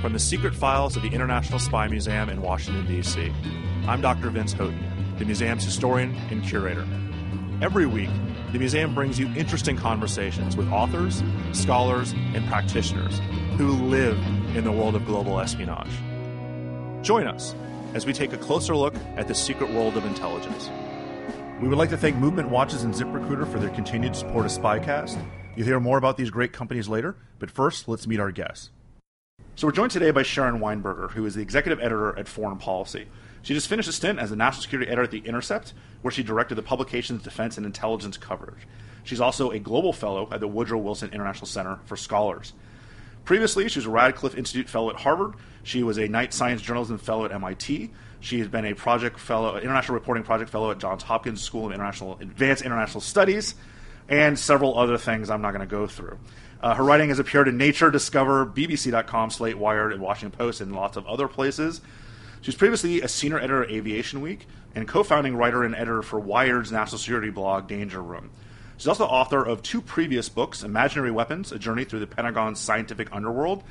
From the secret files of the International Spy Museum in Washington, D.C., I'm Dr. Vince Houghton, the museum's historian and curator. Every week, the museum brings you interesting conversations with authors, scholars, and practitioners who live in the world of global espionage. Join us as we take a closer look at the secret world of intelligence. We would like to thank Movement Watches and ZipRecruiter for their continued support of SpyCast. You'll hear more about these great companies later, but first, let's meet our guests. So we're joined today by Sharon Weinberger, who is the executive editor at Foreign Policy. She just finished a stint as a national security editor at The Intercept, where she directed the publication's defense and intelligence coverage. She's also a global fellow at the Woodrow Wilson International Center for Scholars. Previously, she was a Radcliffe Institute fellow at Harvard. She was a Knight Science Journalism fellow at MIT. She has been a international reporting project fellow at Johns Hopkins School of Advanced International Studies, and several other things I'm not going to go through. Her writing has appeared in Nature, Discover, BBC.com, Slate, Wired, and Washington Post, and lots of other places. She was previously a senior editor at Aviation Week and co-founding writer and editor for Wired's national security blog, Danger Room. She's also author of two previous books, Imaginary Weapons, A Journey Through the Pentagon's Scientific Underworld,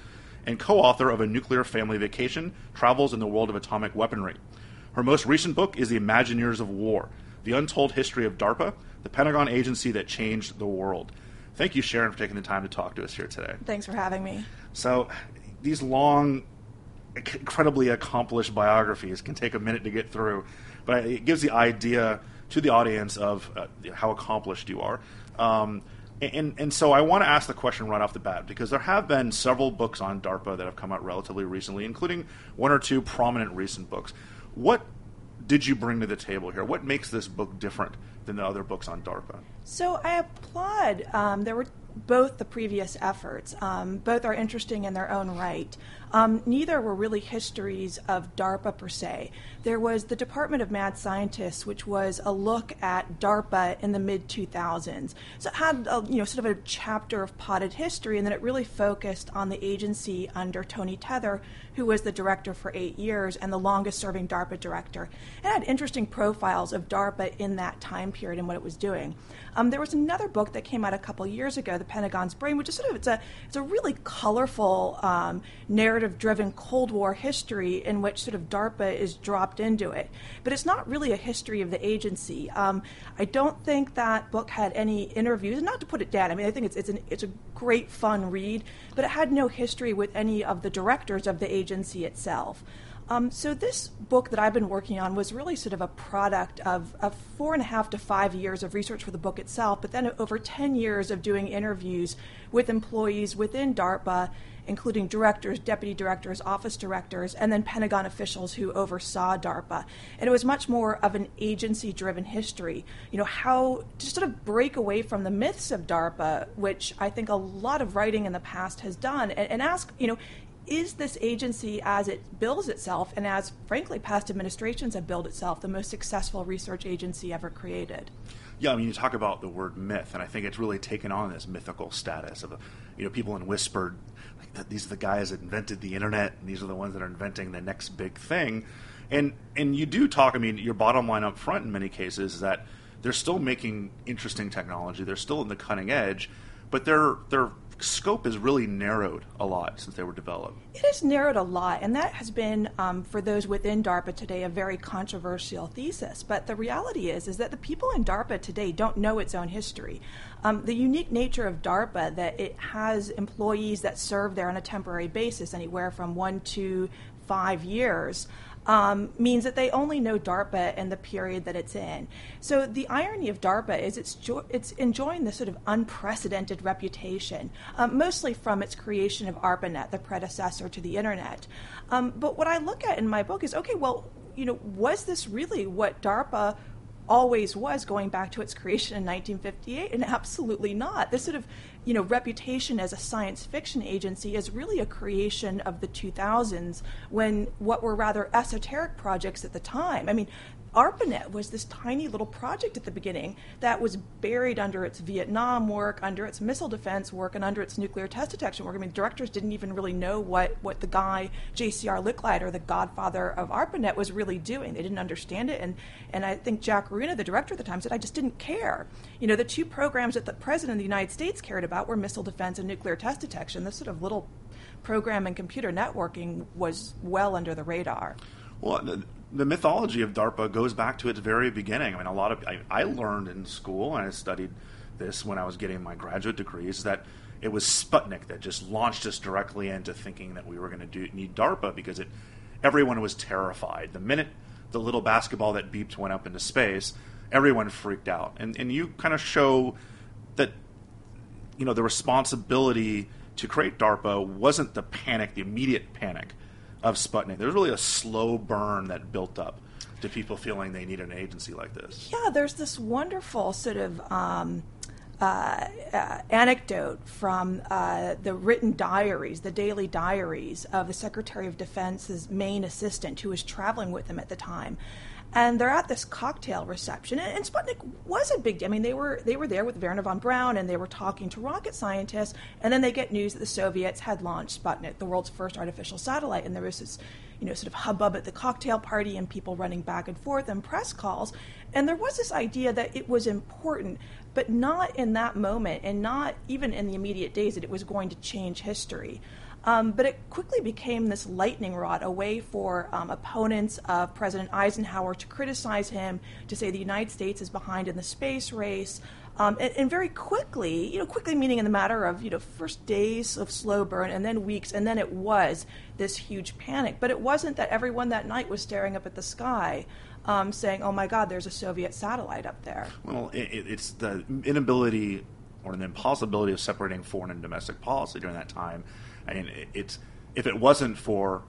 and co-author of A Nuclear Family Vacation, Travels in the World of Atomic Weaponry. Her most recent book is The Imagineers of War, The Untold History of DARPA, the Pentagon agency that changed the world. Thank you, Sharon, for taking the time to talk to us here today. Thanks for having me. So these long, incredibly accomplished biographies can take a minute to get through, but it gives the idea to the audience of how accomplished you are. And so I want to ask the question right off the bat, because there have been several books on DARPA that have come out relatively recently, including one or two prominent recent books. What did you bring to the table here? What makes this book different than the other books on DARPA? So I applaud. There were both the previous efforts. Both are interesting in their own right. Neither were really histories of DARPA per se. There was the Department of Mad Scientists, which was a look at DARPA in the mid-2000s. So it had sort of a chapter of potted history, and then it really focused on the agency under Tony Tether, who was the director for 8 years and the longest-serving DARPA director. It had interesting profiles of DARPA in that time period and what it was doing. There was another book that came out a couple years ago, The Pentagon's Brain, which is sort of it's a really colorful narrative-driven Cold War history in which sort of DARPA is dropped into it. But it's not really a history of the agency. I don't think that book had any interviews, and not to put it down. I mean, I think it's a great, fun read, but it had no history with any of the directors of the agency itself. So this book that I've been working on was really sort of a product of 4.5 to 5 years of research for the book itself, but then over 10 years of doing interviews with employees within DARPA, including directors, deputy directors, office directors, and then Pentagon officials who oversaw DARPA. And it was much more of an agency-driven history, how to sort of break away from the myths of DARPA, which I think a lot of writing in the past has done, and ask, is this agency, as it bills itself, and as, frankly, past administrations have billed itself, the most successful research agency ever created? Yeah, I mean, you talk about the word myth, and I think it's really taken on this mythical status of, people in whispered, like, that these are the guys that invented the internet, and these are the ones that are inventing the next big thing. And you do talk, I mean, your bottom line up front in many cases is that they're still making interesting technology, they're still in the cutting edge, but they're scope is really narrowed a lot since they were developed. It is narrowed a lot, and that has been, for those within DARPA today, a very controversial thesis. But the reality is that the people in DARPA today don't know its own history. The unique nature of DARPA, that it has employees that serve there on a temporary basis, anywhere from 1 to 5 years, means that they only know DARPA and the period that it's in. So the irony of DARPA is it's enjoying this sort of unprecedented reputation, mostly from its creation of ARPANET, the predecessor to the Internet. But what I look at in my book is, okay, well, you know, was this really what DARPA always was going back to its creation in 1958? And absolutely not. This sort of, you know, reputation as a science fiction agency is really a creation of the 2000s, when what were rather esoteric projects at the time. I mean, ARPANET was this tiny little project at the beginning that was buried under its Vietnam work, under its missile defense work, and under its nuclear test detection work. I mean, directors didn't even really know what the guy, J.C.R. Licklider, the godfather of ARPANET, was really doing. They didn't understand it, and I think Jack Ruina, the director at the time, said, I just didn't care. You know, the two programs that the president of the United States cared about were missile defense and nuclear test detection. This sort of little program in computer networking was well under the radar. Well, the mythology of DARPA goes back to its very beginning. I mean, I learned in school, and I studied this when I was getting my graduate degrees, that it was Sputnik that just launched us directly into thinking that we were going to need DARPA, because everyone was terrified. The minute the little basketball that beeped went up into space, everyone freaked out. And you kind of show that, you know, the responsibility to create DARPA wasn't the immediate panic of Sputnik. There's really a slow burn that built up to people feeling they need an agency like this. Yeah, there's this wonderful sort of anecdote from the written diaries, the daily diaries of the Secretary of Defense's main assistant, who was traveling with him at the time. And they're at this cocktail reception, and Sputnik was a big deal. I mean, they were there with Wernher von Braun, and they were talking to rocket scientists, and then they get news that the Soviets had launched Sputnik, the world's first artificial satellite, and there was this, you know, sort of hubbub at the cocktail party and people running back and forth and press calls. And there was this idea that it was important, but not in that moment, and not even in the immediate days, that it was going to change history. But it quickly became this lightning rod, a way for opponents of President Eisenhower to criticize him, to say the United States is behind in the space race. And very quickly, you know, quickly meaning in the matter of, you know, first days of slow burn and then weeks, and then it was this huge panic. But it wasn't that everyone that night was staring up at the sky saying, oh, my God, there's a Soviet satellite up there. Well, it's the inability or the impossibility of separating foreign and domestic policy during that time. I mean, if it wasn't for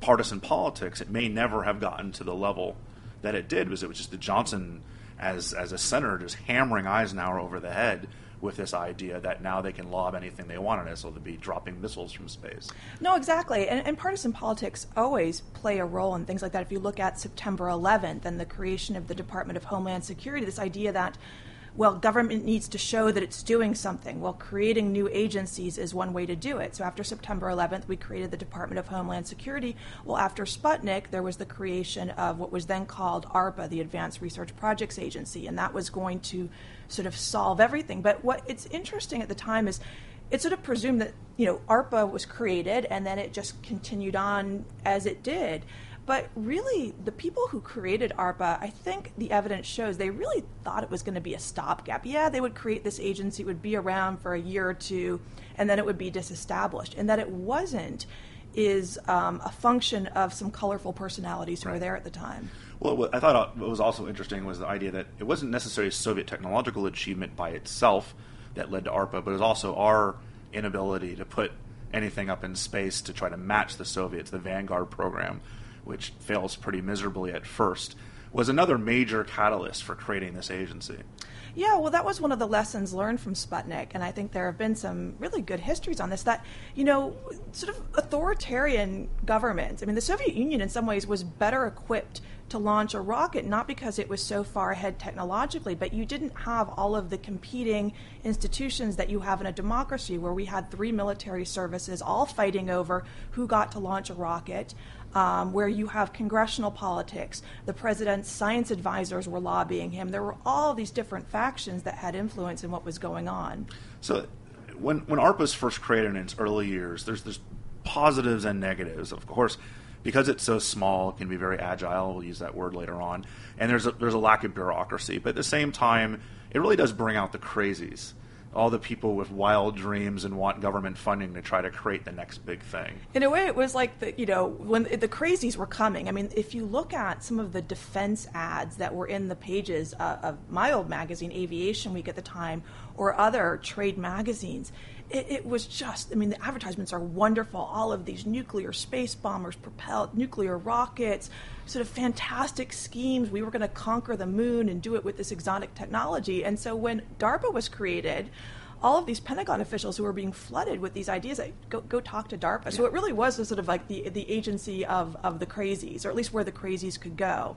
partisan politics, it may never have gotten to the level that it did, because it was just the Johnson as a senator just hammering Eisenhower over the head with this idea that now they can lob anything they want on us, so they'll be dropping missiles from space. No, exactly. And partisan politics always play a role in things like that. If you look at September 11th and the creation of the Department of Homeland Security, this idea that, well, government needs to show that it's doing something. Well, creating new agencies is one way to do it. So after September 11th, we created the Department of Homeland Security. Well, after Sputnik, there was the creation of what was then called ARPA, the Advanced Research Projects Agency, and that was going to sort of solve everything. But what it's interesting at the time is it sort of presumed that, you know, ARPA was created and then it just continued on as it did. But really, the people who created ARPA, I think the evidence shows they really thought it was going to be a stopgap. Yeah, they would create this agency, it would be around for a year or two, and then it would be disestablished. And that it wasn't is a function of some colorful personalities who were there at the time. Well, what I thought what was also interesting was the idea that it wasn't necessarily Soviet technological achievement by itself that led to ARPA, but it was also our inability to put anything up in space to try to match the Soviets, the Vanguard program, which fails pretty miserably at first, was another major catalyst for creating this agency. Yeah, well, that was one of the lessons learned from Sputnik, and I think there have been some really good histories on this, that, you know, sort of authoritarian governments. I mean, the Soviet Union in some ways was better equipped to launch a rocket, not because it was so far ahead technologically, but you didn't have all of the competing institutions that you have in a democracy, where we had three military services all fighting over who got to launch a rocket, where you have congressional politics. The president's science advisors were lobbying him. There were all these different factions that had influence in what was going on. So when ARPA's first created in its early years, there's positives and negatives, of course. Because it's so small, it can be very agile. We'll use that word later on. And there's a lack of bureaucracy. But at the same time, it really does bring out the crazies all the people with wild dreams and want government funding to try to create the next big thing. In a way, it was like, when the crazies were coming. I mean, if you look at some of the defense ads that were in the pages of my old magazine, Aviation Week at the time, or other trade magazines, it was just, I mean, the advertisements are wonderful. All of these nuclear space bombers, propelled nuclear rockets, sort of fantastic schemes. We were going to conquer the moon and do it with this exotic technology. And so when DARPA was created, all of these Pentagon officials who were being flooded with these ideas, go talk to DARPA. Yeah. So it really was sort of like the agency of the crazies, or at least where the crazies could go.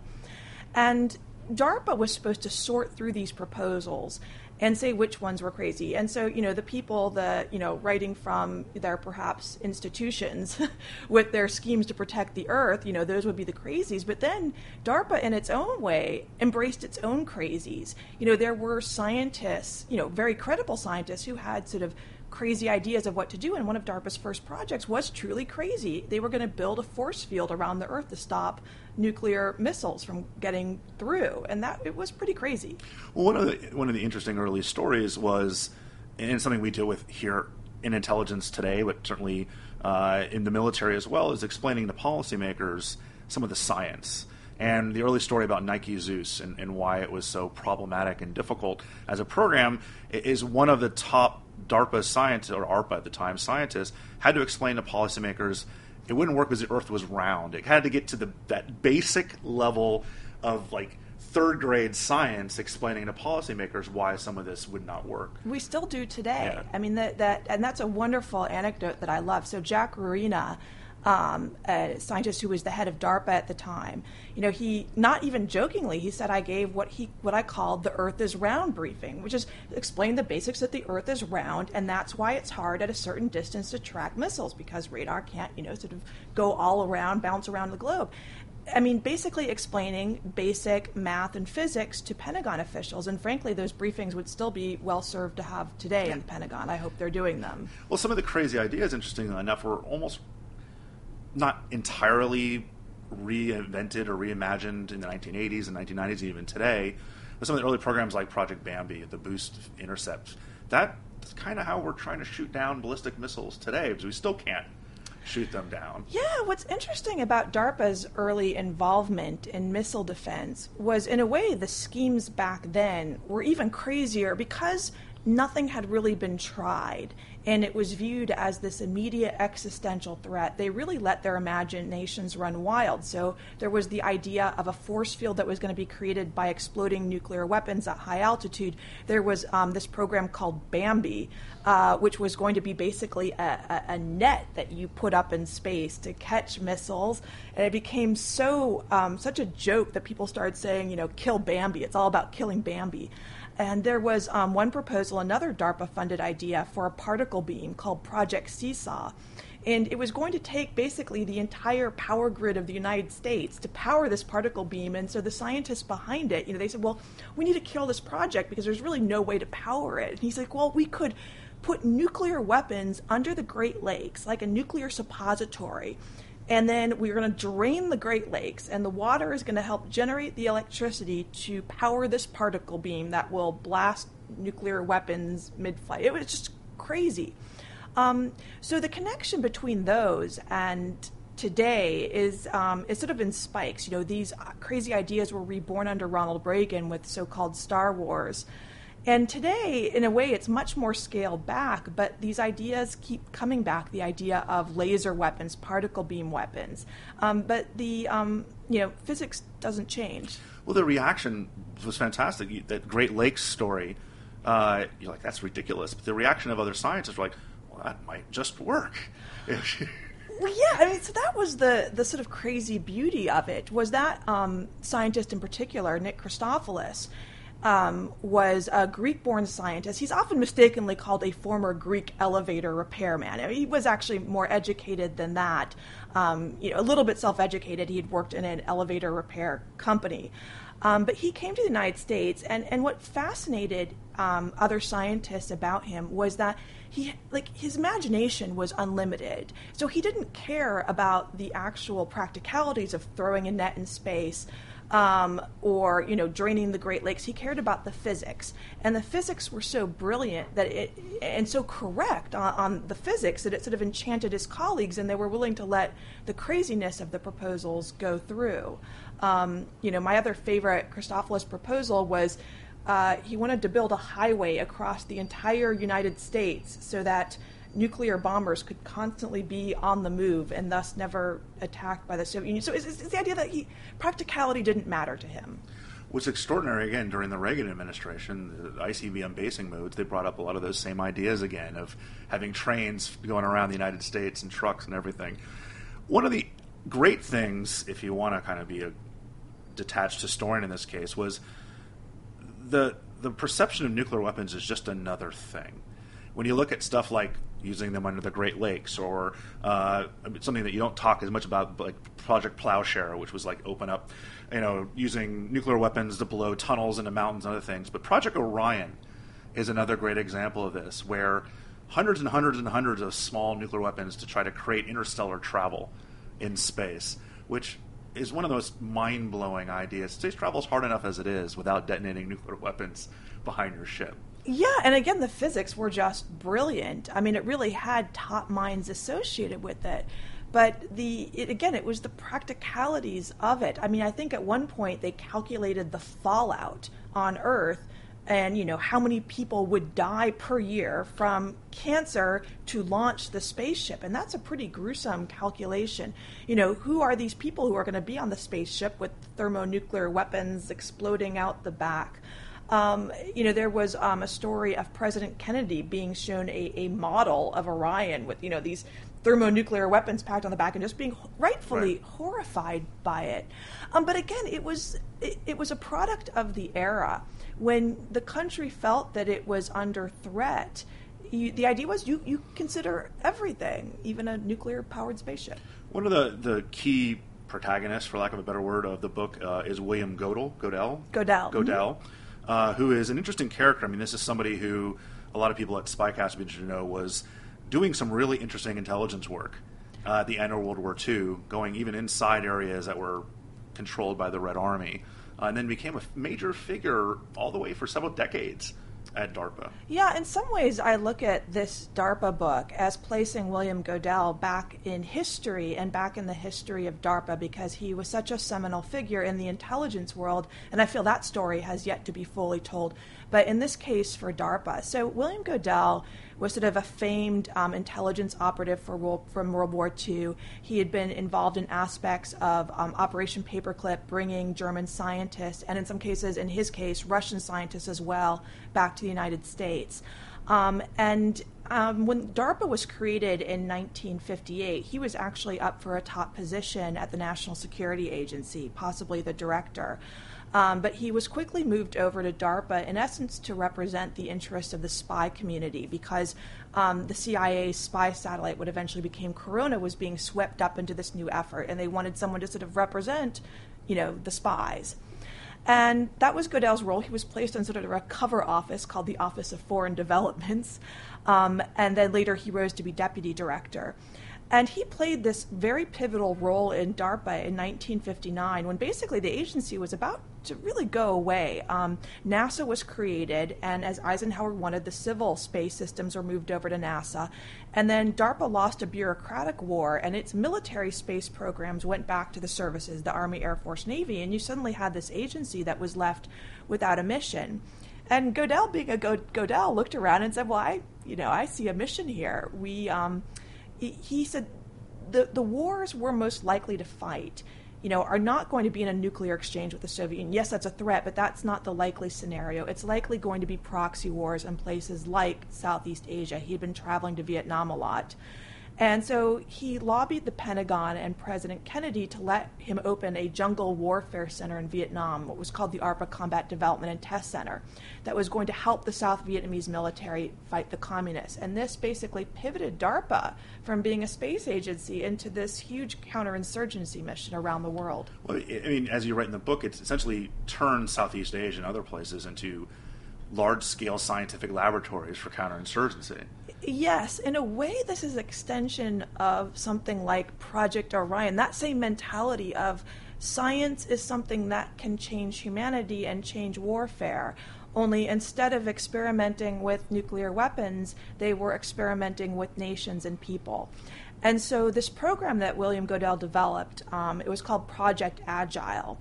And DARPA was supposed to sort through these proposals and say which ones were crazy. And so, the people that, writing from their perhaps institutions with their schemes to protect the Earth, those would be the crazies. But then DARPA, in its own way, embraced its own crazies. There were scientists, very credible scientists who had sort of crazy ideas of what to do. And one of DARPA's first projects was truly crazy. They were going to build a force field around the Earth to stop nuclear missiles from getting through. And it was pretty crazy. Well, one of the interesting early stories was, and something we deal with here in intelligence today, but certainly in the military as well, is explaining to policymakers some of the science. And the early story about Nike Zeus and why it was so problematic and difficult as a program is one of the top DARPA scientists, or ARPA at the time, scientists had to explain to policymakers it wouldn't work because the Earth was round. It had to get to that basic level of like third grade science explaining to policymakers why some of this would not work. We still do today. Yeah. I mean, and that's a wonderful anecdote that I love. So Jack Ruina, a scientist who was the head of DARPA at the time, he, not even jokingly, he said, I gave what I called the Earth is round briefing, which is explain the basics that the Earth is round, and that's why it's hard at a certain distance to track missiles, because radar can't, sort of go all around, bounce around the globe. I mean, basically explaining basic math and physics to Pentagon officials. And frankly, those briefings would still be well served to have today in the Pentagon. I hope they're doing them. Well, some of the crazy ideas, interestingly enough, were almost not entirely reinvented or reimagined in the 1980s and 1990s, and even today. But some of the early programs like Project Bambi, the boost intercept, that's kind of how we're trying to shoot down ballistic missiles today, because we still can't shoot them down. Yeah, what's interesting about DARPA's early involvement in missile defense was, in a way, the schemes back then were even crazier because nothing had really been tried, and it was viewed as this immediate existential threat. They really let their imaginations run wild. So there was the idea of a force field that was going to be created by exploding nuclear weapons at high altitude. There was this program called Bambi, which was going to be basically a net that you put up in space to catch missiles. And it became so such a joke that people started saying, kill Bambi. It's all about killing Bambi. And there was one proposal, another DARPA-funded idea for a particle beam called Project Seesaw. And it was going to take basically the entire power grid of the United States to power this particle beam. And so the scientists behind it, they said, well, we need to kill this project because there's really no way to power it. And he's like, well, we could put nuclear weapons under the Great Lakes, like a nuclear suppository. And then we're going to drain the Great Lakes, and the water is going to help generate the electricity to power this particle beam that will blast nuclear weapons mid-flight. It was just crazy. So the connection between those and today is sort of in spikes. These crazy ideas were reborn under Ronald Reagan with so-called Star Wars. And today, in a way, it's much more scaled back, but these ideas keep coming back, the idea of laser weapons, particle beam weapons. But the physics doesn't change. Well, the reaction was fantastic. That Great Lakes story, you're like, that's ridiculous. But the reaction of other scientists were like, well, that might just work. Well, yeah, I mean, so that was the sort of crazy beauty of it, was that scientist in particular, Nick Christopoulos, was a Greek-born scientist. He's often mistakenly called a former Greek elevator repairman. I mean, he was actually more educated than that, a little bit self-educated. He had worked in an elevator repair company. But he came to the United States, and what fascinated other scientists about him was that his imagination was unlimited. So he didn't care about the actual practicalities of throwing a net in space, or, you know, draining the Great Lakes. He cared about the physics. And the physics were so brilliant that it, and so correct on the physics, that it sort of enchanted his colleagues, and they were willing to let the craziness of the proposals go through. You know, my other favorite Christopoulos proposal was he wanted to build a highway across the entire United States so that nuclear bombers could constantly be on the move and thus never attacked by the Soviet Union. So it's the idea that practicality didn't matter to him. What's extraordinary, again, during the Reagan administration, the ICBM basing moves, they brought up a lot of those same ideas again of having trains going around the United States and trucks and everything. One of the great things, if you want to kind of be a detached historian in this case, was the perception of nuclear weapons is just another thing. When you look at stuff like using them under the Great Lakes, or something that you don't talk as much about, like Project Plowshare, which was like open up, you know, using nuclear weapons to blow tunnels into mountains and other things. But Project Orion is another great example of this, where hundreds and hundreds and hundreds of small nuclear weapons to try to create interstellar travel in space, which is one of those mind-blowing ideas. Space travel is hard enough as it is without detonating nuclear weapons behind your ship. Yeah, and again, the physics were just brilliant. I mean, it really had top minds associated with it. But it was the practicalities of it. I mean, I think at one point they calculated the fallout on Earth and, you know, how many people would die per year from cancer to launch the spaceship. And that's a pretty gruesome calculation. You know, who are these people who are going to be on the spaceship with thermonuclear weapons exploding out the back? You know, there was a story of President Kennedy being shown a model of Orion with, you know, these thermonuclear weapons packed on the back and just being rightfully horrified by it. But again, it was a product of the era when the country felt that it was under threat. The idea was you consider everything, even a nuclear-powered spaceship. One of the key protagonists, for lack of a better word, of the book is William Godel. Mm-hmm. Who is an interesting character. I mean, this is somebody who a lot of people at SpyCast would be interested to know was doing some really interesting intelligence work at the end of World War II, going even inside areas that were controlled by the Red Army, and then became a major figure all the way for several decades at DARPA. Yeah, in some ways I look at this DARPA book as placing William Godel back in history and back in the history of DARPA, because he was such a seminal figure in the intelligence world, and I feel that story has yet to be fully told. But in this case for DARPA, so William Godel was sort of a famed intelligence operative from World War II. He had been involved in aspects of Operation Paperclip, bringing German scientists, and in some cases, in his case, Russian scientists as well, back to the United States. When DARPA was created in 1958, he was actually up for a top position at the National Security Agency, possibly the director. But he was quickly moved over to DARPA, in essence, to represent the interests of the spy community, because the CIA's spy satellite, what eventually became Corona, was being swept up into this new effort, and they wanted someone to sort of represent, you know, the spies. And that was Godel's role. He was placed in sort of a cover office called the Office of Foreign Developments, and then later he rose to be deputy director. And he played this very pivotal role in DARPA in 1959, when basically the agency was about to really go away. NASA was created, and as Eisenhower wanted, the civil space systems were moved over to NASA. And then DARPA lost a bureaucratic war, and its military space programs went back to the services, the Army, Air Force, Navy, and you suddenly had this agency that was left without a mission. And Godel, being a Godel, looked around and said, well, I see a mission here. He said the wars we're most likely to fight, you know, are not going to be in a nuclear exchange with the Soviet Union. Yes, that's a threat, but that's not the likely scenario. It's likely going to be proxy wars in places like Southeast Asia. He'd been traveling to Vietnam a lot. And so he lobbied the Pentagon and President Kennedy to let him open a jungle warfare center in Vietnam, what was called the ARPA Combat Development and Test Center, that was going to help the South Vietnamese military fight the communists. And this basically pivoted DARPA from being a space agency into this huge counterinsurgency mission around the world. Well, I mean, as you write in the book, it's essentially turned Southeast Asia and other places into large-scale scientific laboratories for counterinsurgency. Yes, in a way, this is an extension of something like Project Orion, that same mentality of Science is something that can change humanity and change warfare. Only instead of experimenting with nuclear weapons, they were experimenting with nations and people. And so this program that William Godel developed, it was called Project Agile,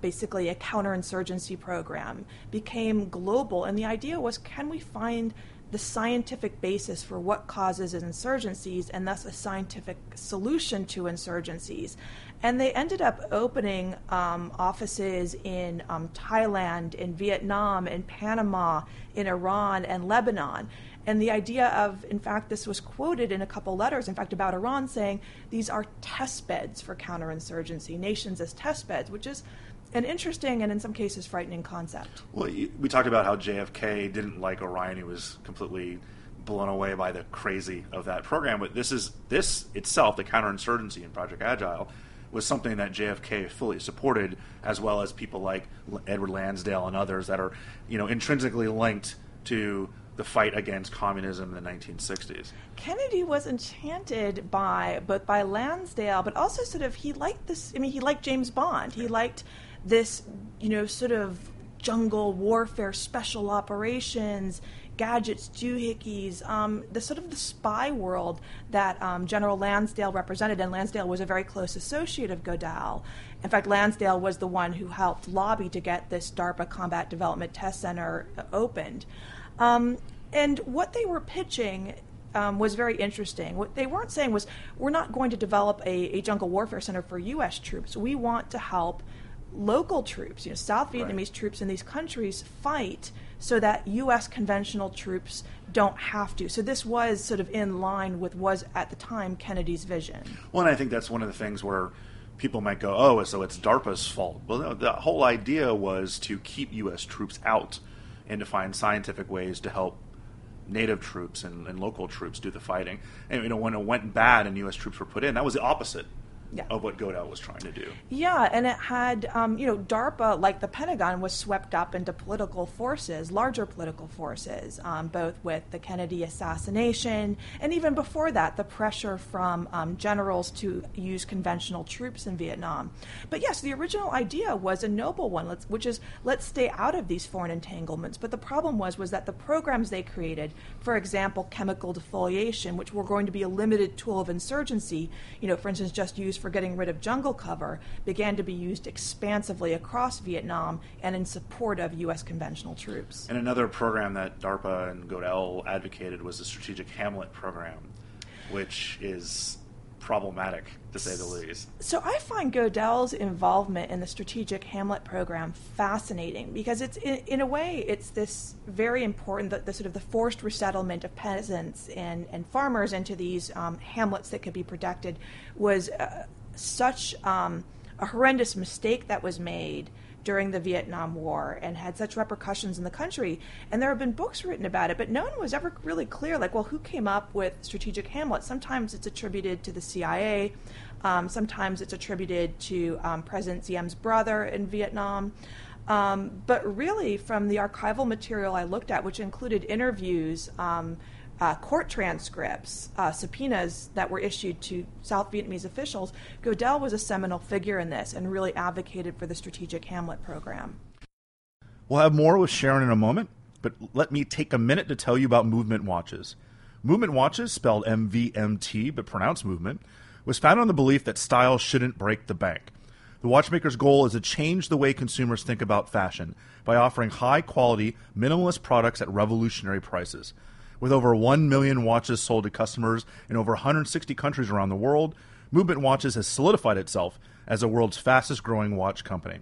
basically a counterinsurgency program, became global. And the idea was, can we find the scientific basis for what causes insurgencies and thus a scientific solution to insurgencies? And they ended up opening offices in Thailand, in Vietnam, in Panama, in Iran, and Lebanon. And the idea of, in fact, this was quoted in a couple letters, in fact, about Iran, saying these are test beds for counterinsurgency, nations as test beds, which is an interesting and in some cases frightening concept. Well, we talked about how JFK didn't like Orion. He was completely blown away by the crazy of that program. But this itself, the counterinsurgency in Project Agile, was something that JFK fully supported, as well as people like Edward Lansdale and others that are, intrinsically linked to the fight against communism in the 1960s. Kennedy was enchanted by Lansdale, but also sort of he liked James Bond. He liked this, sort of jungle warfare, special operations, gadgets, doohickeys, the sort of the spy world that General Lansdale represented, and Lansdale was a very close associate of Godel. In fact, Lansdale was the one who helped lobby to get this DARPA Combat Development Test Center opened. And what they were pitching was very interesting. What they weren't saying was, we're not going to develop a jungle warfare center for U.S. troops. We want to help local troops, South Vietnamese troops in these countries fight so that U.S. conventional troops don't have to. So this was sort of in line with, was at the time, Kennedy's vision. Well, and I think that's one of the things where people might go, oh, so it's DARPA's fault. Well, no, the whole idea was to keep U.S. troops out and to find scientific ways to help native troops and local troops do the fighting. And when it went bad and U.S. troops were put in, that was the opposite of what Godel was trying to do. Yeah, and it had, DARPA, like the Pentagon, was swept up into political forces, larger political forces, both with the Kennedy assassination and even before that, the pressure from generals to use conventional troops in Vietnam. But yes, the original idea was a noble one, let's stay out of these foreign entanglements. But the problem was that the programs they created, for example, chemical defoliation, which were going to be a limited tool of insurgency, for instance, just used for getting rid of jungle cover, began to be used expansively across Vietnam and in support of U.S. conventional troops. And another program that DARPA and Godel advocated was the Strategic Hamlet program, which is problematic, to say the least. So I find Godel's involvement in the Strategic Hamlet program fascinating because it's, in a way, it's this very important, the sort of the forced resettlement of peasants and farmers into these hamlets that could be protected was such a horrendous mistake that was made during the Vietnam War and had such repercussions in the country. And there have been books written about it, but no one was ever really clear, who came up with Strategic Hamlet? Sometimes it's attributed to the CIA. Sometimes it's attributed to President Diem's brother in Vietnam. But really, from the archival material I looked at, which included interviews, court transcripts, subpoenas that were issued to South Vietnamese officials, Godel was a seminal figure in this and really advocated for the Strategic Hamlet program. We'll have more with Sharon in a moment, but let me take a minute to tell you about Movement Watches. Movement Watches, spelled MVMT but pronounced movement, was founded on the belief that style shouldn't break the bank. The watchmaker's goal is to change the way consumers think about fashion by offering high-quality, minimalist products at revolutionary prices. With over 1 million watches sold to customers in over 160 countries around the world, Movement Watches has solidified itself as the world's fastest-growing watch company.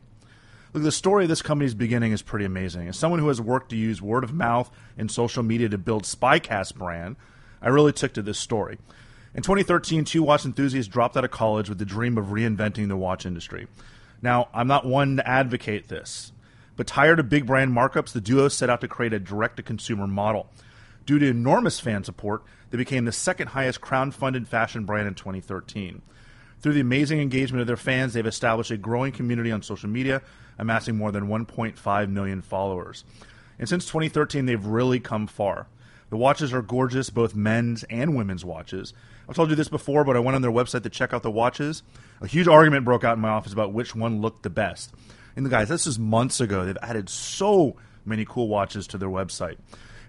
Look, the story of this company's beginning is pretty amazing. As someone who has worked to use word of mouth and social media to build SpyCast brand, I really took to this story. In 2013, two watch enthusiasts dropped out of college with the dream of reinventing the watch industry. Now, I'm not one to advocate this, but tired of big brand markups, the duo set out to create a direct-to-consumer model. Due to enormous fan support, they became the second highest crowd-funded fashion brand in 2013. Through the amazing engagement of their fans, they've established a growing community on social media, amassing more than 1.5 million followers. And since 2013, they've really come far. The watches are gorgeous, both men's and women's watches. I've told you this before, but I went on their website to check out the watches. A huge argument broke out in my office about which one looked the best. And the guys, this is months ago. They've added so many cool watches to their website.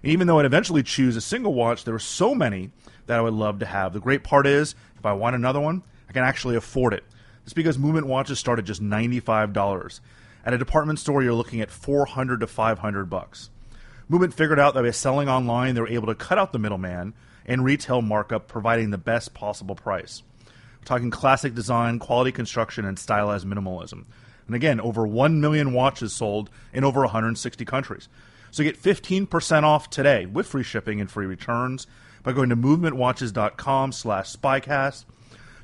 And even though I'd eventually choose a single watch, there were so many that I would love to have. The great part is, if I want another one, I can actually afford it. It's because movement watches start at just $95. At a department store, you're looking at $400 to $500 bucks. Movement figured out that by selling online, they were able to cut out the middleman and retail markup, providing the best possible price. We're talking classic design, quality construction, and stylized minimalism. And again, over 1 million watches sold in over 160 countries. So get 15% off today with free shipping and free returns by going to movementwatches.com/spycast.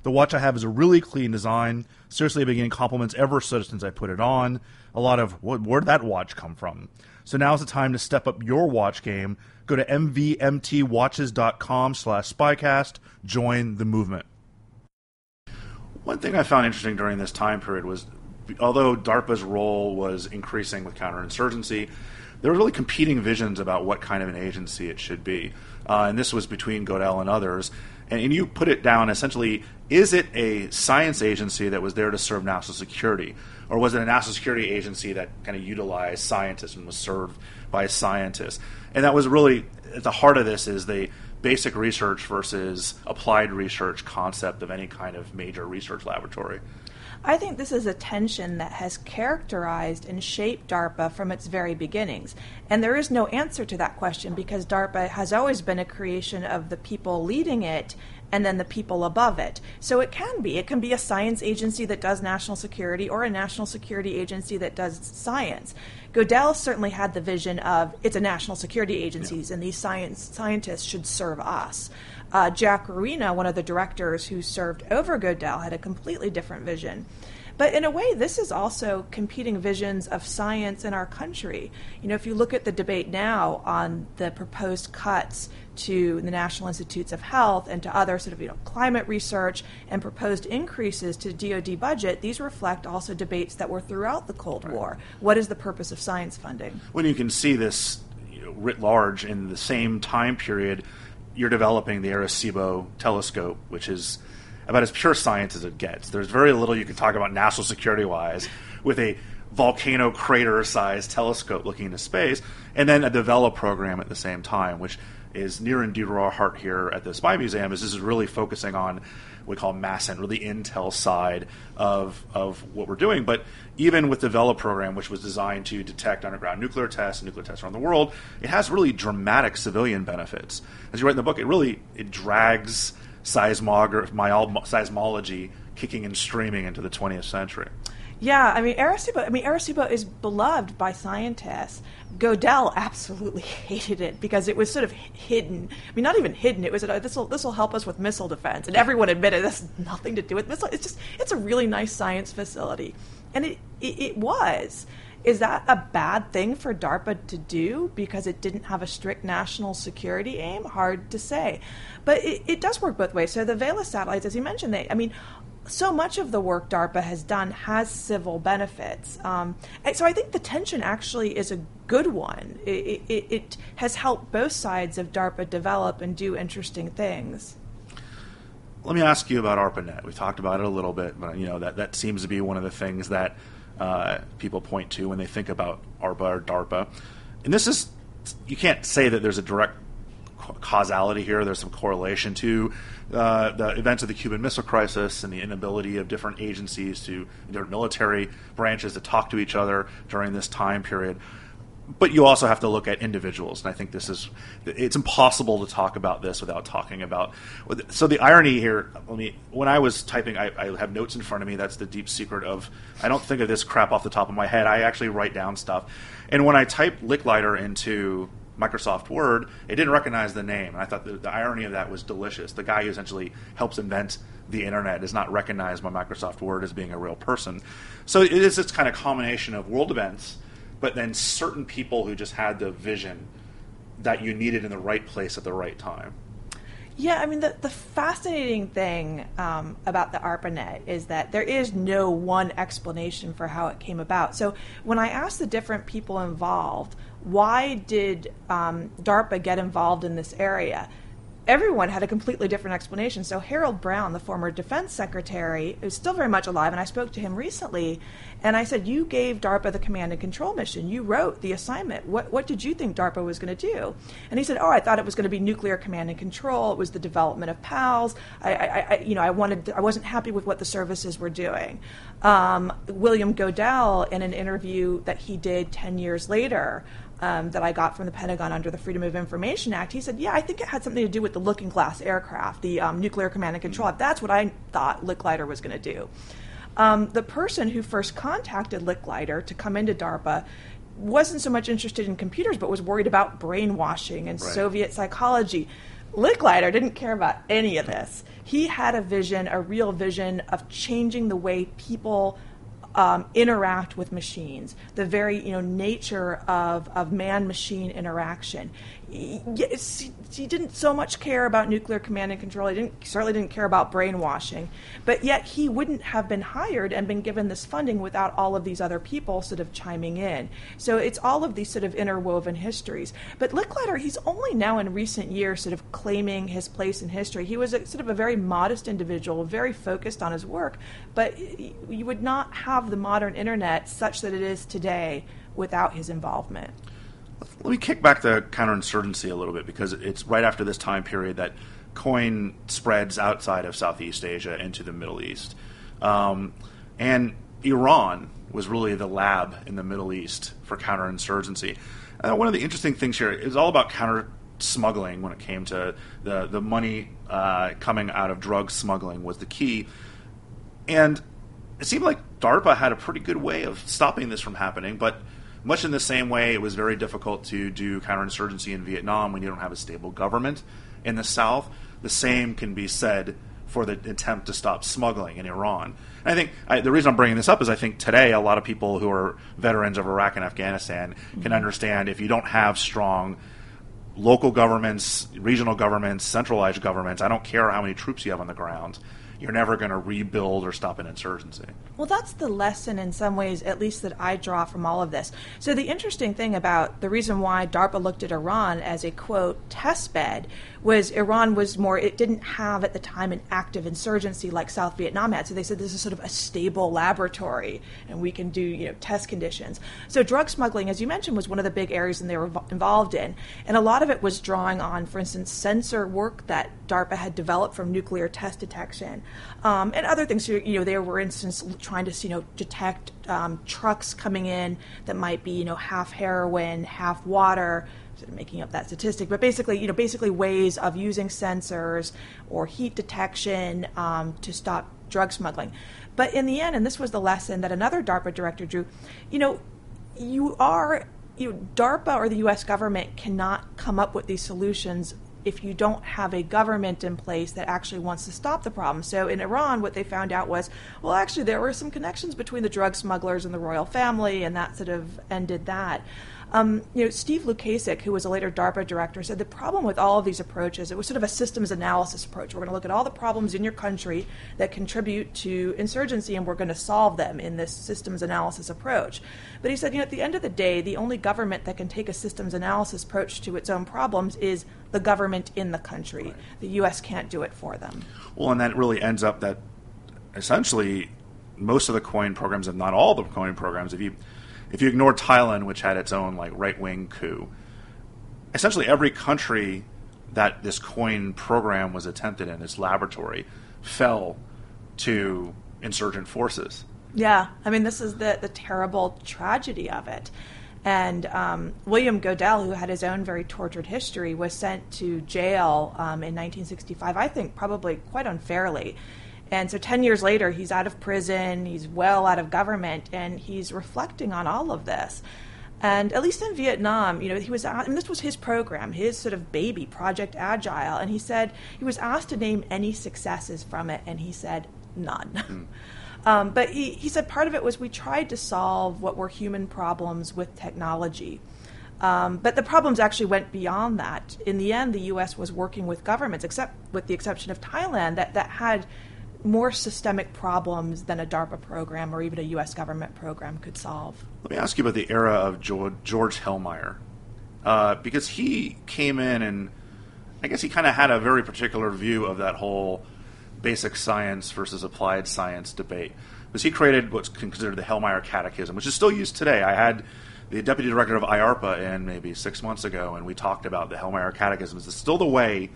The watch I have is a really clean design. Seriously, I've been getting compliments ever since I put it on. A lot of, where'd that watch come from? So now's the time to step up your watch game. Go to mvmtwatches.com/spycast. Join the movement. One thing I found interesting during this time period was, although DARPA's role was increasing with counterinsurgency, there were really competing visions about what kind of an agency it should be. And this was between Godel and others. And you put it down essentially, is it a science agency that was there to serve national security? Or was it a national security agency that kind of utilized scientists and was served by scientists? And that was really at the heart of this, is the basic research versus applied research concept of any kind of major research laboratory. I think this is a tension that has characterized and shaped DARPA from its very beginnings. And there is no answer to that question, because DARPA has always been a creation of the people leading it and then the people above it. So it can be. It can be a science agency that does national security or a national security agency that does science. Godel certainly had the vision of, it's a national security agency, and these scientists should serve us. Jack Ruina, one of the directors who served over Godel, had a completely different vision. But in a way, this is also competing visions of science in our country. You know, if you look at the debate now on the proposed cuts to the National Institutes of Health and to other sort of, climate research and proposed increases to DoD budget, these reflect also debates that were throughout the Cold War. What is the purpose of science funding? When you can see this writ large in the same time period, you're developing the Arecibo telescope, which is about as pure science as it gets. There's very little you can talk about national security-wise with a volcano crater-sized telescope looking into space, and then a develop program at the same time, which is near and dear to our heart here at the Spy Museum, is this is really focusing on what we call mass and really intel side of what we're doing. But even with the Vela program, which was designed to detect underground nuclear tests and nuclear tests around the world, it has really dramatic civilian benefits. As you write in the book, it drags seismology kicking and streaming into the 20th century. Yeah, Arecibo is beloved by scientists. Godel absolutely hated it because it was sort of hidden. Not even hidden. It was this will help us with missile defense, and everyone admitted that's nothing to do with missile. It's a really nice science facility, and it was. Is that a bad thing for DARPA to do because it didn't have a strict national security aim? Hard to say. But it does work both ways. So the Vela satellites, as you mentioned, so much of the work DARPA has done has civil benefits. So I think the tension actually is a good one. It has helped both sides of DARPA develop and do interesting things. Let me ask you about ARPANET. We talked about it a little bit, but that seems to be one of the things that people point to when they think about ARPA or DARPA. And this is, you can't say that there's a direct causality here. There's some correlation to the events of the Cuban Missile Crisis and the inability of different agencies to, different military branches to talk to each other during this time period. But you also have to look at individuals, and I think it's impossible to talk about this without talking about. So the irony here, when I was typing, I have notes in front of me. That's the deep secret of, I don't think of this crap off the top of my head. I actually write down stuff, and when I type Licklider into Microsoft Word, it didn't recognize the name, and I thought the irony of that was delicious. The guy who essentially helps invent the internet is not recognized by Microsoft Word as being a real person. So it is this kind of combination of world events, but then certain people who just had the vision that you needed in the right place at the right time. Yeah, the fascinating thing about the ARPANET is that there is no one explanation for how it came about. So when I asked the different people involved why did DARPA get involved in this area? Everyone had a completely different explanation. So Harold Brown, the former defense secretary, is still very much alive, and I spoke to him recently, and I said, you gave DARPA the command and control mission. You wrote the assignment. What did you think DARPA was going to do? And he said, oh, I thought it was going to be nuclear command and control. It was the development of PALs. I wasn't happy with what the services were doing. William Godel, in an interview that he did 10 years later, that I got from the Pentagon under the Freedom of Information Act, he said, yeah, I think it had something to do with the Looking Glass aircraft, the nuclear command and control. That's what I thought Licklider was going to do. The person who first contacted Licklider to come into DARPA wasn't so much interested in computers, but was worried about brainwashing and right. Soviet psychology. Licklider didn't care about any of this. He had a vision, a real vision of changing the way people interact with machines, the very nature of man-machine interaction. He didn't so much care about nuclear command and control. He certainly didn't care about brainwashing, but yet he wouldn't have been hired and been given this funding without all of these other people sort of chiming in. So it's all of these sort of interwoven histories. But Licklider, he's only now in recent years sort of claiming his place in history. He was a very modest individual, very focused on his work, but you would not have the modern internet such that it is today without his involvement. Let me kick back to counterinsurgency a little bit, because it's right after this time period that COIN spreads outside of Southeast Asia into the Middle East. And Iran was really the lab in the Middle East for counterinsurgency. One of the interesting things here is all about counter-smuggling when it came to the money coming out of drug smuggling was the key. And it seemed like DARPA had a pretty good way of stopping this from happening, but much in the same way it was very difficult to do counterinsurgency in Vietnam when you don't have a stable government in the South. The same can be said for the attempt to stop smuggling in Iran. And I think the reason I'm bringing this up is I think today a lot of people who are veterans of Iraq and Afghanistan can understand if you don't have strong local governments, regional governments, centralized governments, I don't care how many troops you have on the ground, you're never going to rebuild or stop an insurgency. Well, that's the lesson in some ways, at least that I draw from all of this. So the interesting thing about the reason why DARPA looked at Iran as a, quote, test bed was Iran was more, it didn't have at the time an active insurgency like South Vietnam had. So they said this is sort of a stable laboratory and we can do, test conditions. So drug smuggling, as you mentioned, was one of the big areas that they were involved in. And a lot of it was drawing on, for instance, sensor work that DARPA had developed from nuclear test detection. And other things, they were, for instance, trying to, detect trucks coming in that might be, half heroin, half water, sort of making up that statistic. But basically, ways of using sensors or heat detection to stop drug smuggling. But in the end, and this was the lesson that another DARPA director drew, DARPA or the U.S. government cannot come up with these solutions if you don't have a government in place that actually wants to stop the problem. So in Iran, what they found out was, well, actually, there were some connections between the drug smugglers and the royal family, and that sort of ended that. Steve Lukasik, who was a later DARPA director, said the problem with all of these approaches, it was sort of a systems analysis approach. We're going to look at all the problems in your country that contribute to insurgency, and we're going to solve them in this systems analysis approach. But he said, at the end of the day, the only government that can take a systems analysis approach to its own problems is the government in the country. Right. The U.S. can't do it for them. Well, and that really ends up that essentially most of the COIN programs, if not all the COIN programs, if you ignore Thailand, which had its own right-wing coup, essentially every country that this COIN program was attempted in, this laboratory, fell to insurgent forces. Yeah. I mean, this is the terrible tragedy of it. And William Godel, who had his own very tortured history, was sent to jail in 1965, I think probably quite unfairly. And so 10 years later, he's out of prison, he's well out of government, and he's reflecting on all of this. And at least in Vietnam, he was asked, and this was his program, his sort of baby, Project Agile, and he said he was asked to name any successes from it, and he said none. But he said part of it was we tried to solve what were human problems with technology. But the problems actually went beyond that. In the end, the U.S. was working with governments, except with the exception of Thailand, that had more systemic problems than a DARPA program or even a U.S. government program could solve. Let me ask you about the era of George Hellmeier, because he came in and I guess he kind of had a very particular view of that whole basic science versus applied science debate. Because he created what's considered the Hellmire Catechism, which is still used today. I had the deputy director of IARPA in maybe 6 months ago, and we talked about the Hellmire Catechism. It's still the way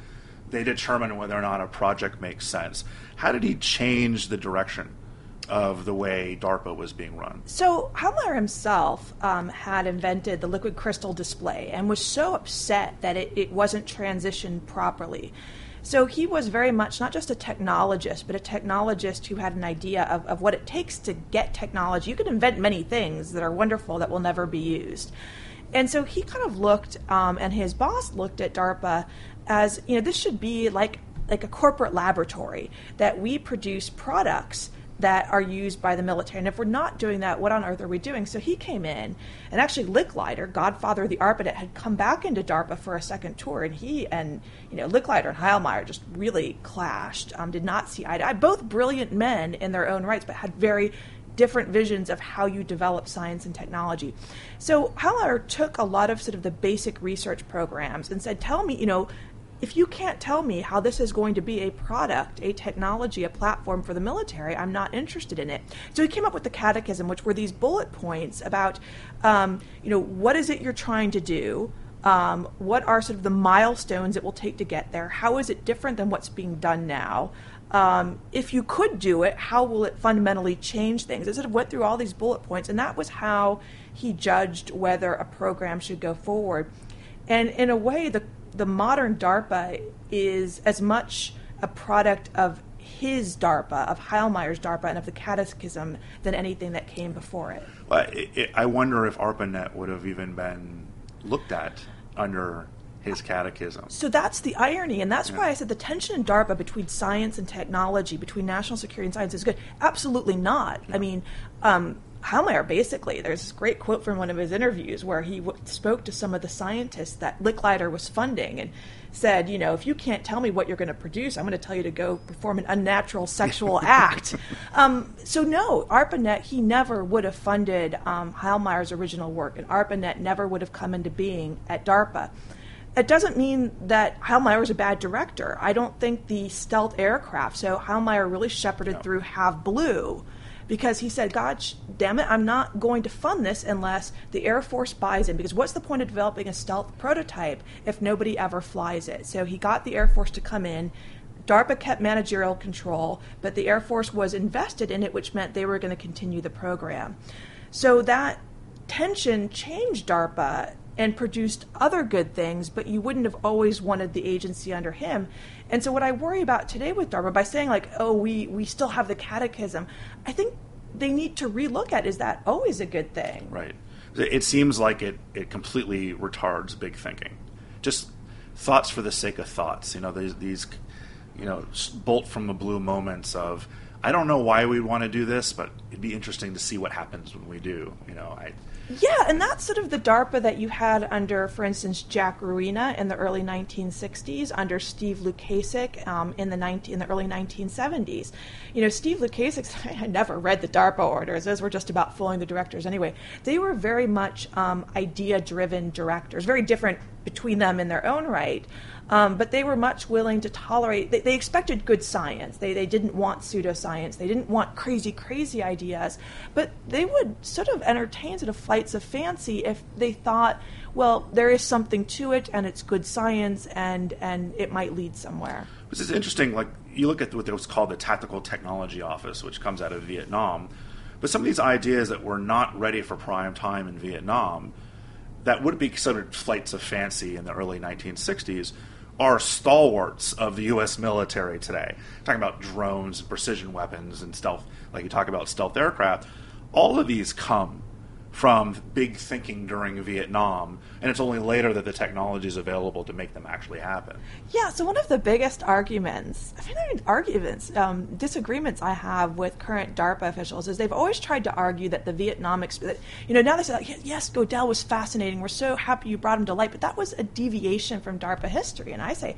they determine whether or not a project makes sense. How did he change the direction of the way DARPA was being run? So Hellmire himself had invented the liquid crystal display and was so upset that it wasn't transitioned properly. So he was very much not just a technologist, but a technologist who had an idea of what it takes to get technology. You can invent many things that are wonderful that will never be used. And so he kind of looked, and his boss looked at DARPA as, you know, this should be like a corporate laboratory, that we produce products that are used by the military. And if we're not doing that, what on earth are we doing? So he came in, and actually Licklider, godfather of the ARPANET, had come back into DARPA for a second tour, and he and, you know, Licklider and Hellmire just really clashed, did not see eye to eye. Both brilliant men in their own rights, but had very different visions of how you develop science and technology. So Hellmire took a lot of sort of the basic research programs and said, tell me, you know, if you can't tell me how this is going to be a product, a technology, a platform for the military, I'm not interested in it. So he came up with the catechism, which were these bullet points about, you know, what is it you're trying to do? What are sort of the milestones it will take to get there? How is it different than what's being done now? If you could do it, how will it fundamentally change things? It sort of went through all these bullet points, and that was how he judged whether a program should go forward. And in a way, the modern DARPA is as much a product of his DARPA, of Hellmire's DARPA, and of the catechism than anything that came before it. Well, I wonder if ARPANET would have even been looked at under his catechism. So that's the irony, and that's why I said the tension in DARPA between science and technology, between national security and science is good. Absolutely not. Yeah. I mean, Hellmire, basically, there's this great quote from one of his interviews where he spoke to some of the scientists that Licklider was funding and said, you know, if you can't tell me what you're going to produce, I'm going to tell you to go perform an unnatural sexual act. So no, ARPANET, he never would have funded Hellmire's original work, and ARPANET never would have come into being at DARPA. It doesn't mean that Hellmire was a bad director. I don't think the stealth aircraft, so Hellmire really shepherded through Have Blue, because he said, God damn it, I'm not going to fund this unless the Air Force buys it. Because what's the point of developing a stealth prototype if nobody ever flies it? So he got the Air Force to come in. DARPA kept managerial control, but the Air Force was invested in it, which meant they were going to continue the program. So that tension changed DARPA and produced other good things, but you wouldn't have always wanted the agency under him. And so what I worry about today with DARPA, by saying like, oh, we still have the catechism, I think they need to relook at, is that always a good thing? Right. It seems like it completely retards big thinking. Just thoughts for the sake of thoughts. You know, these you know, bolt from the blue moments of, I don't know why we want to do this, but it'd be interesting to see what happens when we do. You know, yeah, and that's sort of the DARPA that you had under, for instance, Jack Ruina in the early 1960s, under Steve Lukasik in the early 1970s. You know, Steve Lukasik, I never read the DARPA orders. Those were just about fooling the directors anyway. They were very much idea-driven directors, very different between them in their own right. But they were much willing to tolerate. They expected good science. They didn't want pseudoscience. They didn't want crazy ideas. But they would sort of entertain sort of flights of fancy if they thought, well, there is something to it, and it's good science, and it might lead somewhere. This is interesting. Like, you look at what was called the Tactical Technology Office, which comes out of Vietnam. But some of these ideas that were not ready for prime time in Vietnam, that would be considered flights of fancy in the early 1960s, are stalwarts of the U.S. military today. Talking about drones, precision weapons, and stealth, like you talk about stealth aircraft. All of these come from big thinking during Vietnam, and it's only later that the technology is available to make them actually happen. Yeah, so one of the biggest disagreements I have with current DARPA officials is they've always tried to argue that the Vietnam experience, you know, now they say, like, yes, Godel was fascinating, we're so happy you brought him to light, but that was a deviation from DARPA history. And I say,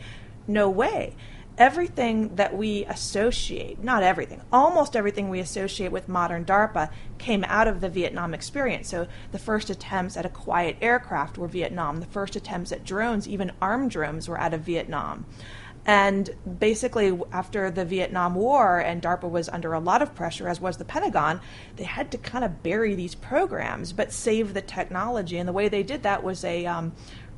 no way. everything that we associate, not everything, almost everything we associate with modern DARPA came out of the Vietnam experience. So the first attempts at a quiet aircraft were Vietnam. The first attempts at drones, even armed drones, were out of Vietnam. And basically, after the Vietnam War, and DARPA was under a lot of pressure, as was the Pentagon, they had to kind of bury these programs but save the technology. And the way they did that was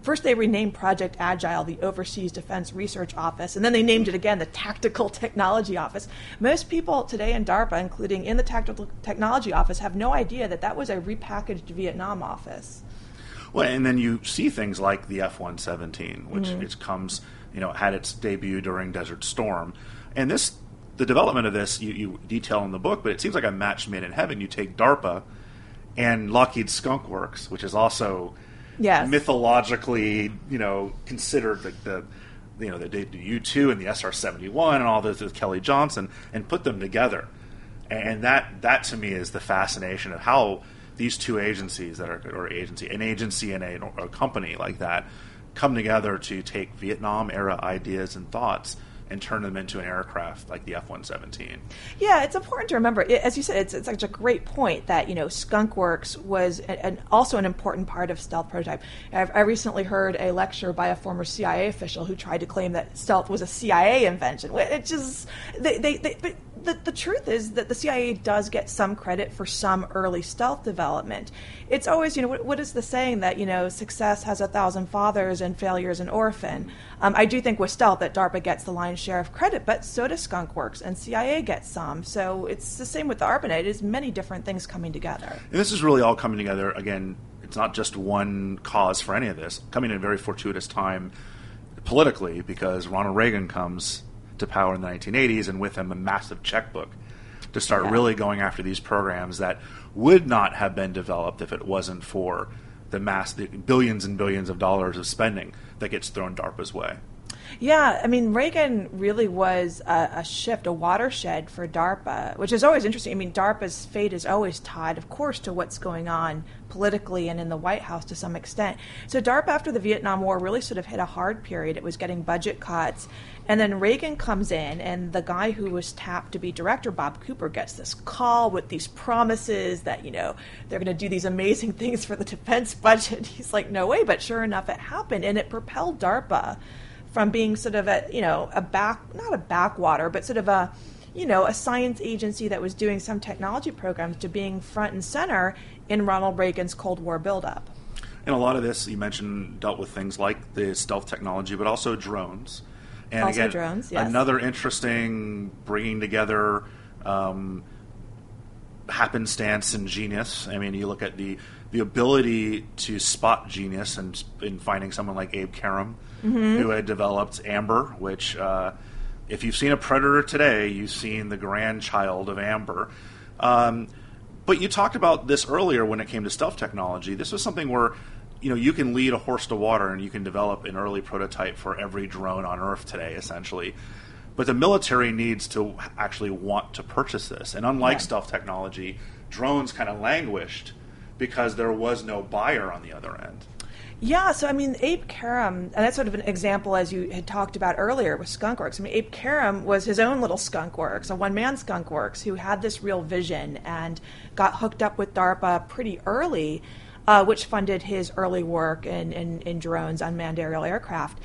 first, they renamed Project Agile the Overseas Defense Research Office, and then they named it again the Tactical Technology Office. Most people today in DARPA, including in the Tactical Technology Office, have no idea that that was a repackaged Vietnam office. Well, and then you see things like the F-117, which it comes, had its debut during Desert Storm. And this, the development of this, you detail in the book, but it seems like a match made in heaven. You take DARPA and Lockheed Skunk Works, which is also... Yes. Mythologically, considered like the U-2 and the SR-71 and all this with Kelly Johnson, and put them together. And that to me is the fascination of how these two agencies and a company like that come together to take Vietnam era ideas and thoughts and turn them into an aircraft like the F-117. Yeah, it's important to remember. As you said, it's such a great point that, Skunk Works was also an important part of stealth prototype. I recently heard a lecture by a former CIA official who tried to claim that stealth was a CIA invention. The truth is that the CIA does get some credit for some early stealth development. It's always, what is the saying that, success has 1,000 fathers and failure is an orphan. I do think with stealth that DARPA gets the lion's share of credit, but so does Skunk Works, and CIA gets some. So it's the same with the ARPANET. It is many different things coming together. And this is really all coming together. Again, it's not just one cause for any of this. Coming in a very fortuitous time politically, because Ronald Reagan comes to power in the 1980s, and with him a massive checkbook to start really going after these programs that would not have been developed if it wasn't for the billions and billions of dollars of spending that gets thrown DARPA's way. Yeah, I mean, Reagan really was a shift, a watershed for DARPA, which is always interesting. I mean, DARPA's fate is always tied, of course, to what's going on politically and in the White House to some extent. So DARPA, after the Vietnam War, really sort of hit a hard period. It was getting budget cuts. And then Reagan comes in, and the guy who was tapped to be director, Bob Cooper, gets this call with these promises that, they're going to do these amazing things for the defense budget. He's like, no way, but sure enough, it happened, and it propelled DARPA from being sort of a science agency that was doing some technology programs to being front and center in Ronald Reagan's Cold War buildup. And a lot of this, you mentioned, dealt with things like the stealth technology, but also drones. And also again, drones, yes. Another interesting bringing together happenstance and genius. I mean, you look at the ability to spot genius and in finding someone like Abe Karam, who had developed Amber, which if you've seen a predator today, you've seen the grandchild of Amber. But you talked about this earlier when it came to stealth technology. This was something where, you can lead a horse to water and you can develop an early prototype for every drone on Earth today, essentially. But the military needs to actually want to purchase this. And unlike stealth technology, drones kind of languished because there was no buyer on the other end. Yeah, so I mean, Abe Karam, and that's sort of an example as you had talked about earlier with Skunk Works. I mean, Abe Karam was his own little Skunk Works, a one-man Skunk Works, who had this real vision and got hooked up with DARPA pretty early, which funded his early work in drones, unmanned aerial aircraft.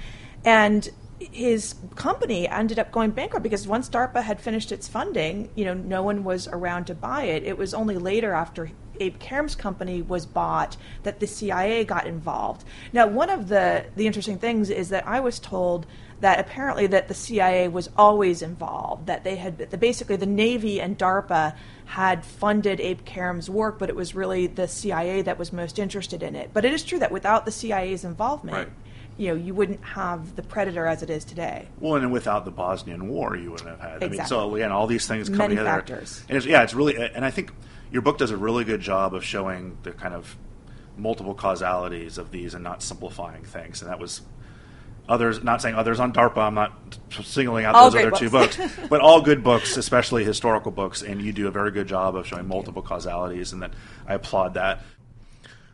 And his company ended up going bankrupt because once DARPA had finished its funding, no one was around to buy it. It was only later after Abe Karam's company was bought that the CIA got involved. Now, one of the interesting things is that I was told that apparently that the CIA was always involved, that they had basically the Navy and DARPA had funded Abe Karam's work, but it was really the CIA that was most interested in it. But it is true that without the CIA's involvement, you wouldn't have the Predator as it is today. Well, and without the Bosnian War, you wouldn't have had. Exactly. I mean, so again, all these things come together. Many factors. And it's really, and I think your book does a really good job of showing the kind of multiple causalities of these and not simplifying things. And that was others, not saying others on DARPA. I'm not singling out all those other two books, but all good books, especially historical books. And you do a very good job of showing multiple causalities, and that I applaud that.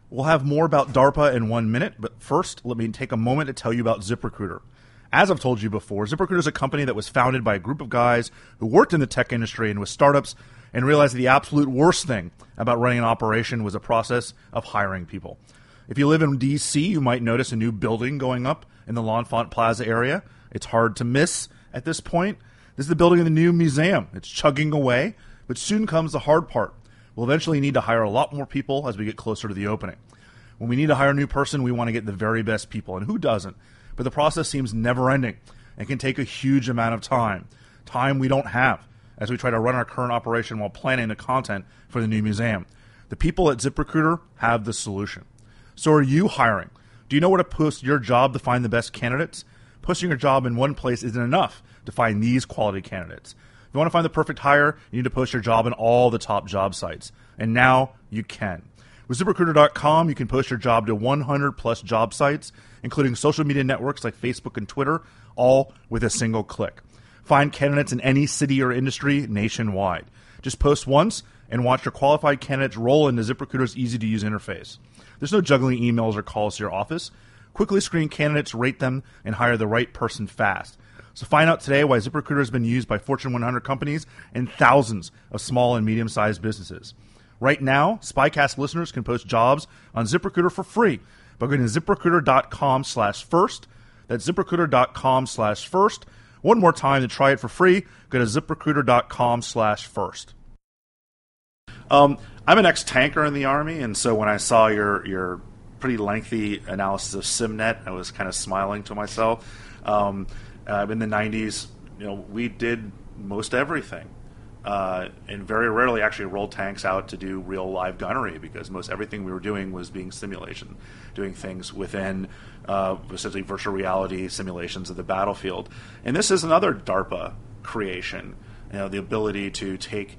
We'll have more about DARPA in 1 minute, but first, let me take a moment to tell you about ZipRecruiter. As I've told you before, ZipRecruiter is a company that was founded by a group of guys who worked in the tech industry and with startups and realized the absolute worst thing about running an operation was a process of hiring people. If you live in D.C., you might notice a new building going up in the L'Enfant Plaza area. It's hard to miss at this point. This is the building of the new museum. It's chugging away, but soon comes the hard part. We'll eventually need to hire a lot more people as we get closer to the opening. When we need to hire a new person, we want to get the very best people, and who doesn't? But the process seems never-ending and can take a huge amount of time, time we don't have, as we try to run our current operation while planning the content for the new museum. The people at ZipRecruiter have the solution. So are you hiring? Do you know where to post your job to find the best candidates? Posting your job in one place isn't enough to find these quality candidates. If you want to find the perfect hire, you need to post your job in all the top job sites. And now you can. With ZipRecruiter.com, you can post your job to 100-plus job sites, including social media networks like Facebook and Twitter, all with a single click. Find candidates in any city or industry nationwide. Just post once and watch your qualified candidates roll into ZipRecruiter's easy-to-use interface. There's no juggling emails or calls to your office. Quickly screen candidates, rate them, and hire the right person fast. So find out today why ZipRecruiter has been used by Fortune 100 companies and thousands of small and medium-sized businesses. Right now, SpyCast listeners can post jobs on ZipRecruiter for free by going to ZipRecruiter.com/first. That's ZipRecruiter.com/first. One more time to try it for free. Go to ZipRecruiter.com/first. I'm an ex-tanker in the Army, and so when I saw your pretty lengthy analysis of SimNet, I was kind of smiling to myself. In the 90s, we did most everything, and very rarely actually rolled tanks out to do real live gunnery, because most everything we were doing was being simulation, doing things within essentially virtual reality simulations of the battlefield. And this is another DARPA creation, the ability to take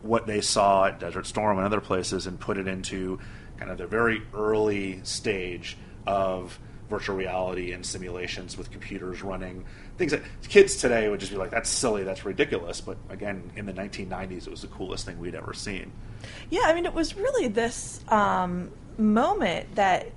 what they saw at Desert Storm and other places and put it into kind of the very early stage of virtual reality and simulations with computers running, things that kids today would just be like, that's silly, that's ridiculous. But again, in the 1990s, it was the coolest thing we'd ever seen. Yeah, I mean, it was really this moment that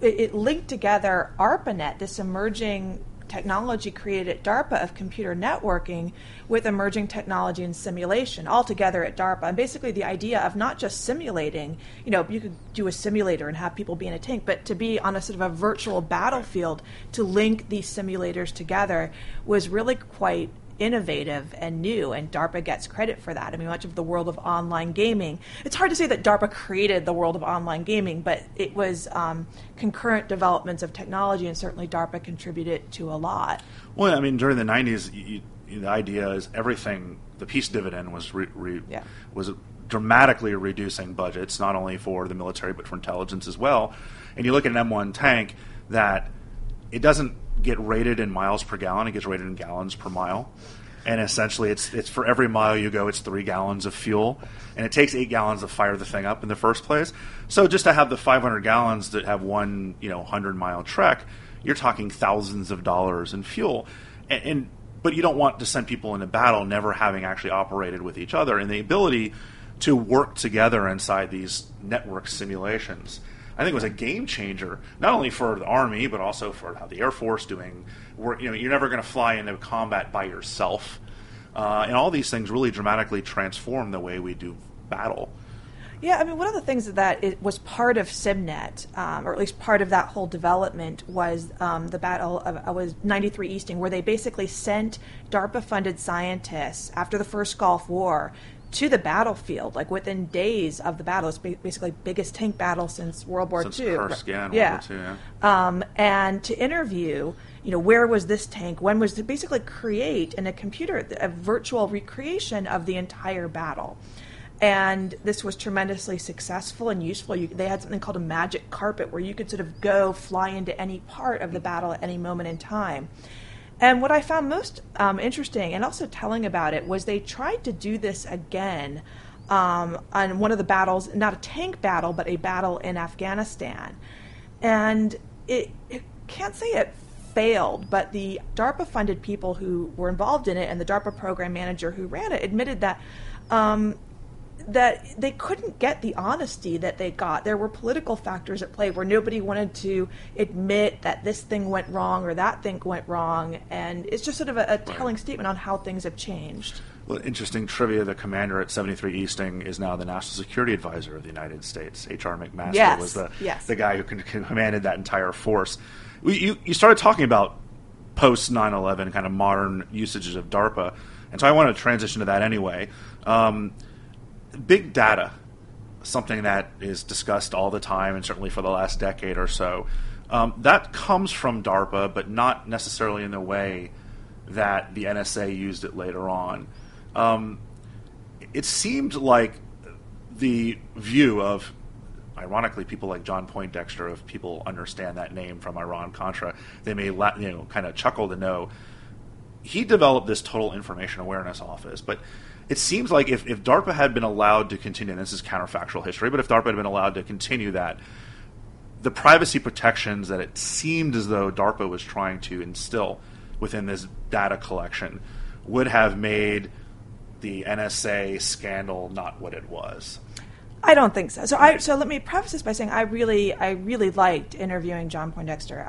it linked together ARPANET, this emerging technology created at DARPA of computer networking, with emerging technology and simulation all together at DARPA. And basically the idea of not just simulating, you could do a simulator and have people be in a tank, but to be on a sort of a virtual battlefield, to link these simulators together was really quite innovative and new, and DARPA gets credit for that. I mean, much of the world of online gaming, it's hard to say that DARPA created the world of online gaming, but it was concurrent developments of technology, and certainly DARPA contributed to a lot. Well, I mean, during the 90s, the idea is everything, the peace dividend was dramatically reducing budgets, not only for the military, but for intelligence as well. And you look at an M1 tank that it doesn't get rated in miles per gallon, it gets rated in gallons per mile. And essentially it's for every mile you go, it's 3 gallons of fuel, and it takes 8 gallons to fire the thing up in the first place. So just to have the 500 gallons that have one 100-mile trek, you're talking thousands of dollars in fuel. And but you don't want to send people into battle never having actually operated with each other, and the ability to work together inside these network simulations, I think it was a game changer, not only for the Army, but also for how the Air Force doing work. You're never going to fly into combat by yourself. And all these things really dramatically transform the way we do battle. Yeah, I mean, one of the things that it was part of SimNet, or at least part of that whole development, was the Battle of was 93 Easting, where they basically sent DARPA-funded scientists after the first Gulf War to the battlefield, like within days of the battle. It's basically biggest tank battle since World War II. World War II. And to interview, where was this tank? When was to basically create in a computer a virtual recreation of the entire battle. And this was tremendously successful and useful. They had something called a magic carpet where you could sort of go fly into any part of the battle at any moment in time. And what I found most interesting and also telling about it was they tried to do this again on one of the battles, not a tank battle, but a battle in Afghanistan. And it can't say it failed, but the DARPA-funded people who were involved in it and the DARPA program manager who ran it admitted that that they couldn't get the honesty that they got. There were political factors at play where nobody wanted to admit that this thing went wrong or that thing went wrong. And it's just sort of a telling statement on how things have changed. Well, interesting trivia, the commander at 73 Easting is now the National Security Advisor of the United States. H.R. McMaster was the guy who commanded that entire force. You started talking about post-9/11 kind of modern usages of DARPA, and so I want to transition to that anyway. Big data, something that is discussed all the time and certainly for the last decade or so, that comes from DARPA, but not necessarily in the way that the NSA used it later on. It seemed like the view of, ironically, people like John Poindexter, if people understand that name from Iran-Contra, they may kind of chuckle to know. He developed this Total Information Awareness Office, but it seems like if DARPA had been allowed to continue, and this is counterfactual history, but if DARPA had been allowed to continue that, the privacy protections that it seemed as though DARPA was trying to instill within this data collection would have made the NSA scandal not what it was. I don't think so. So let me preface this by saying I really liked interviewing John Poindexter.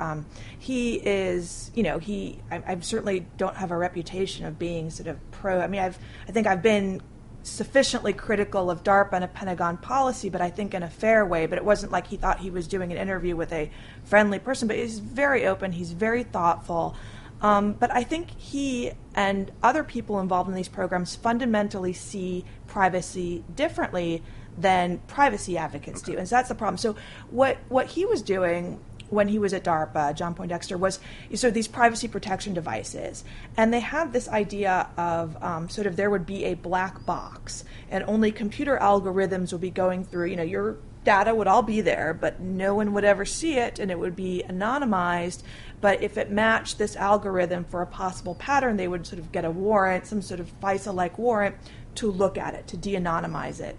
He is, I certainly don't have a reputation of being sort of pro. I mean, I think I've been sufficiently critical of DARPA and a Pentagon policy, but I think in a fair way. But it wasn't like he thought he was doing an interview with a friendly person. But he's very open. He's very thoughtful. But I think he and other people involved in these programs fundamentally see privacy differently than privacy advocates do. And so that's the problem. So what he was doing when he was at DARPA, John Poindexter, was so these privacy protection devices. And they had this idea of sort of there would be a black box and only computer algorithms would be going through, your data would all be there, but no one would ever see it and it would be anonymized. But if it matched this algorithm for a possible pattern, they would sort of get a warrant, some sort of FISA-like warrant to look at it, to de-anonymize it.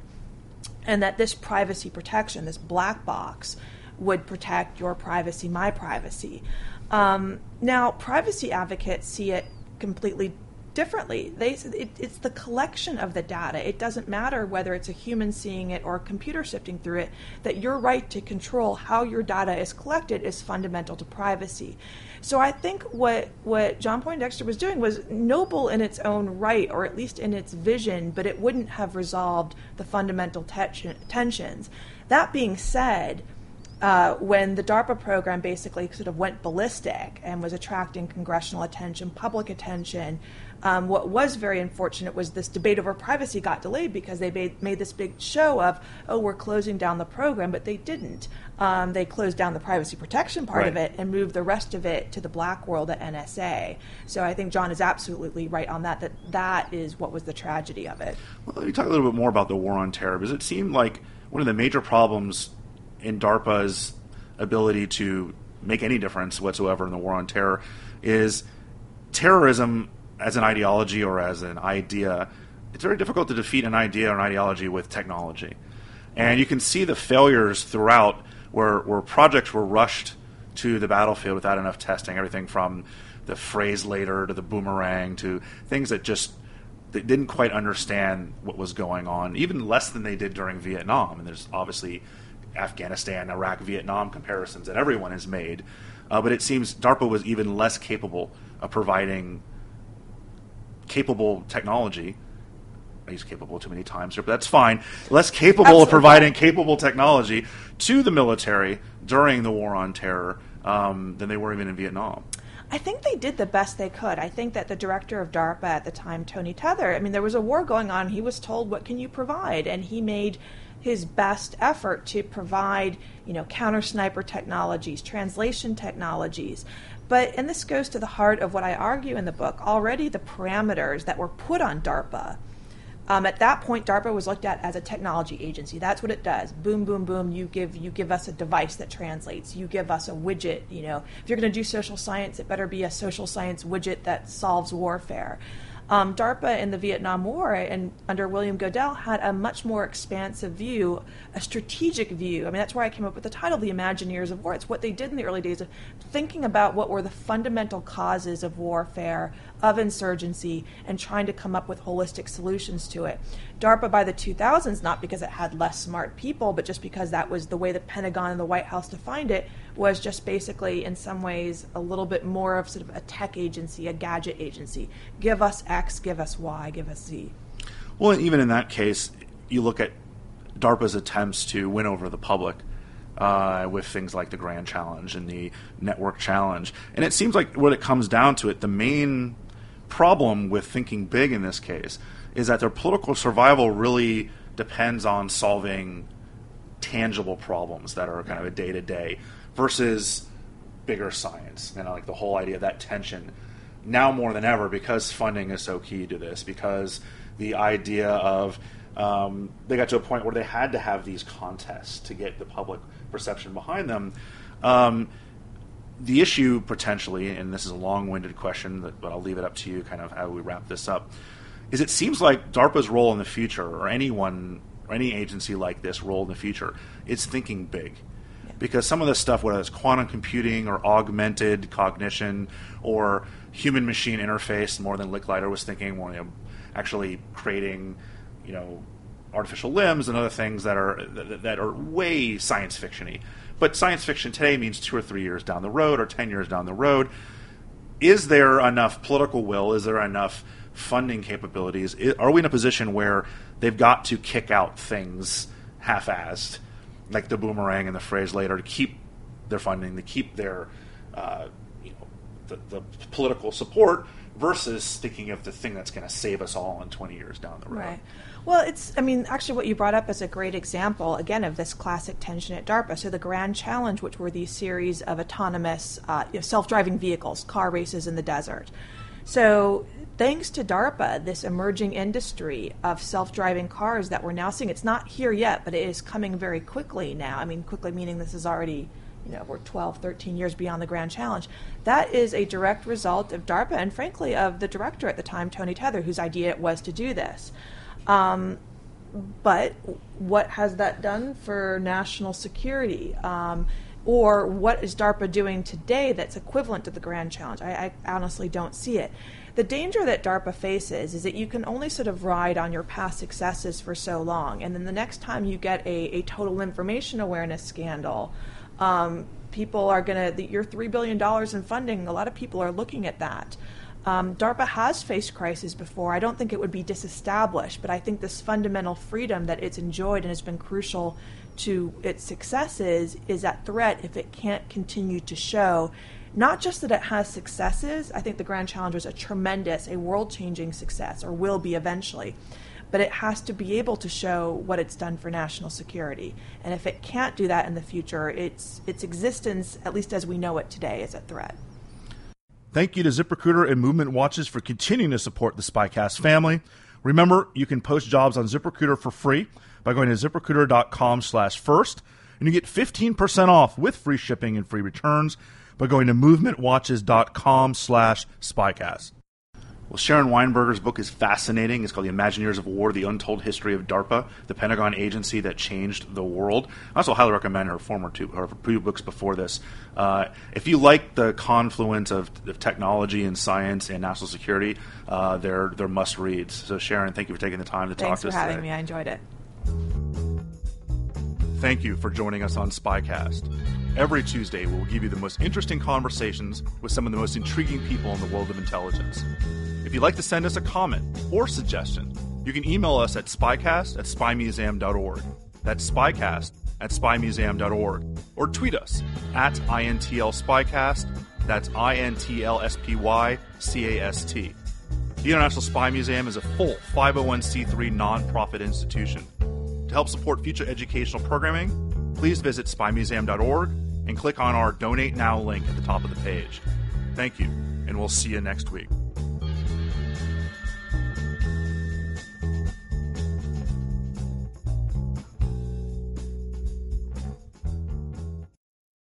And that this privacy protection, this black box, would protect your privacy, my privacy. Now, privacy advocates see it completely differently. It's the collection of the data. It doesn't matter whether it's a human seeing it or a computer sifting through it, that your right to control how your data is collected is fundamental to privacy. So I think what John Poindexter was doing was noble in its own right, or at least in its vision, but it wouldn't have resolved the fundamental tensions. That being said, when the DARPA program basically sort of went ballistic and was attracting congressional attention, public attention, what was very unfortunate was this debate over privacy got delayed because they made this big show of, oh, we're closing down the program, but they didn't. They closed down the privacy protection part of it and moved the rest of it to the black world at NSA. So I think John is absolutely right on that is what was the tragedy of it. Well, let me talk a little bit more about the war on terror, because it seemed like one of the major problems in DARPA's ability to make any difference whatsoever in the war on terror is terrorism as an ideology or as an idea. It's very difficult to defeat an idea or an ideology with technology. And you can see the failures throughout where projects were rushed to the battlefield without enough testing, everything from the phrase later to the boomerang to things that just they didn't quite understand what was going on, even less than they did during Vietnam. And there's obviously Afghanistan, Iraq, Vietnam comparisons that everyone has made. But it seems DARPA was even less capable of providing capable technology. I use capable too many times here, but that's fine. Less capable of providing capable technology to the military during the war on terror than they were even in Vietnam. I think they did the best they could. I think that the director of DARPA at the time, Tony Tether, there was a war going on. He was told, what can you provide? And he made his best effort to provide, counter-sniper technologies, translation technologies. But, and this goes to the heart of what I argue in the book, already the parameters that were put on DARPA. At that point, DARPA was looked at as a technology agency. That's what it does. Boom, boom, boom. You give us a device that translates. You give us a widget. If you're going to do social science, it better be a social science widget that solves warfare. DARPA in the Vietnam War and under William Godel had a much more expansive view, a strategic view. I mean, that's where I came up with the title, The Imagineers of War. It's what they did in the early days of thinking about what were the fundamental causes of warfare, of insurgency, and trying to come up with holistic solutions to it. DARPA by the 2000s, not because it had less smart people, but just because that was the way the Pentagon and the White House defined it, was just basically in some ways a little bit more of sort of a tech agency, a gadget agency. Give us X, give us Y, give us Z. Well, even in that case, you look at DARPA's attempts to win over the public with things like the Grand Challenge and the Network Challenge. And it seems like when it comes down to it, the main problem with thinking big in this case is that their political survival really depends on solving tangible problems that are kind of a day-to-day versus bigger science. You know, like the whole idea of that tension now more than ever, because funding is so key to this, because the idea of they got to a point where they had to have these contests to get the public perception behind them. The issue potentially, and this is a long-winded question, but I'll leave it up to you kind of how we wrap this up, is it seems like DARPA's role in the future, or anyone or any agency like this role in the future, is thinking big. Yeah. Because some of this stuff, whether it's quantum computing or augmented cognition or human-machine interface, more than Licklider was thinking, when, you know, actually creating, you know, artificial limbs and other things that are way science fiction-y. But science fiction today means 2 or 3 years down the road or 10 years down the road. Is there enough political will? Is there enough funding capabilities? Are we in a position where they've got to kick out things half-assed, like the boomerang and the phrase later, to keep their funding, to keep their the political support, versus thinking of the thing that's going to save us all in 20 years down the road? Right. Well, actually what you brought up is a great example, again, of this classic tension at DARPA. So the Grand Challenge, which were these series of autonomous self-driving vehicles, car races in the desert. So thanks to DARPA, this emerging industry of self-driving cars that we're now seeing, it's not here yet, but it is coming very quickly now. I mean, quickly meaning this is already, we're 12, 13 years beyond the Grand Challenge. That is a direct result of DARPA and, frankly, of the director at the time, Tony Tether, whose idea it was to do this. But what has that done for national security? Or what is DARPA doing today that's equivalent to the Grand Challenge? I honestly don't see it. The danger that DARPA faces is that you can only sort of ride on your past successes for so long. And then the next time you get a total information awareness scandal, people are going to, your $3 billion in funding, a lot of people are looking at that. DARPA has faced crises before. I don't think it would be disestablished, but I think this fundamental freedom that it's enjoyed and has been crucial to its successes is at threat if it can't continue to show not just that it has successes. I think the Grand Challenge was a world-changing success, or will be eventually. But it has to be able to show what it's done for national security. And if it can't do that in the future, its existence, at least as we know it today, is at threat. Thank you to ZipRecruiter and Movement Watches for continuing to support the SpyCast family. Remember, you can post jobs on ZipRecruiter for free by going to ZipRecruiter.com/first. And you get 15% off with free shipping and free returns by going to movementwatches.com/SpyCast. Well, Sharon Weinberger's book is fascinating. It's called The Imagineers of War, The Untold History of DARPA, the Pentagon Agency That Changed the World. I also highly recommend her two books before this. If you like the confluence of technology and science and national security, they're must-reads. So, Sharon, thank you for taking the time to talk to us today. Thanks for having me. I enjoyed it. Thank you for joining us on SpyCast. Every Tuesday, we'll give you the most interesting conversations with some of the most intriguing people in the world of intelligence. If you'd like to send us a comment or suggestion, you can email us at spycast@spymuseum.org. That's spycast@spymuseum.org. Or tweet us at INTLSpyCast. That's INTLSpyCast. The International Spy Museum is a full 501c3 nonprofit institution. To help support future educational programming, please visit spymuseum.org and click on our Donate Now link at the top of the page. Thank you, and we'll see you next week.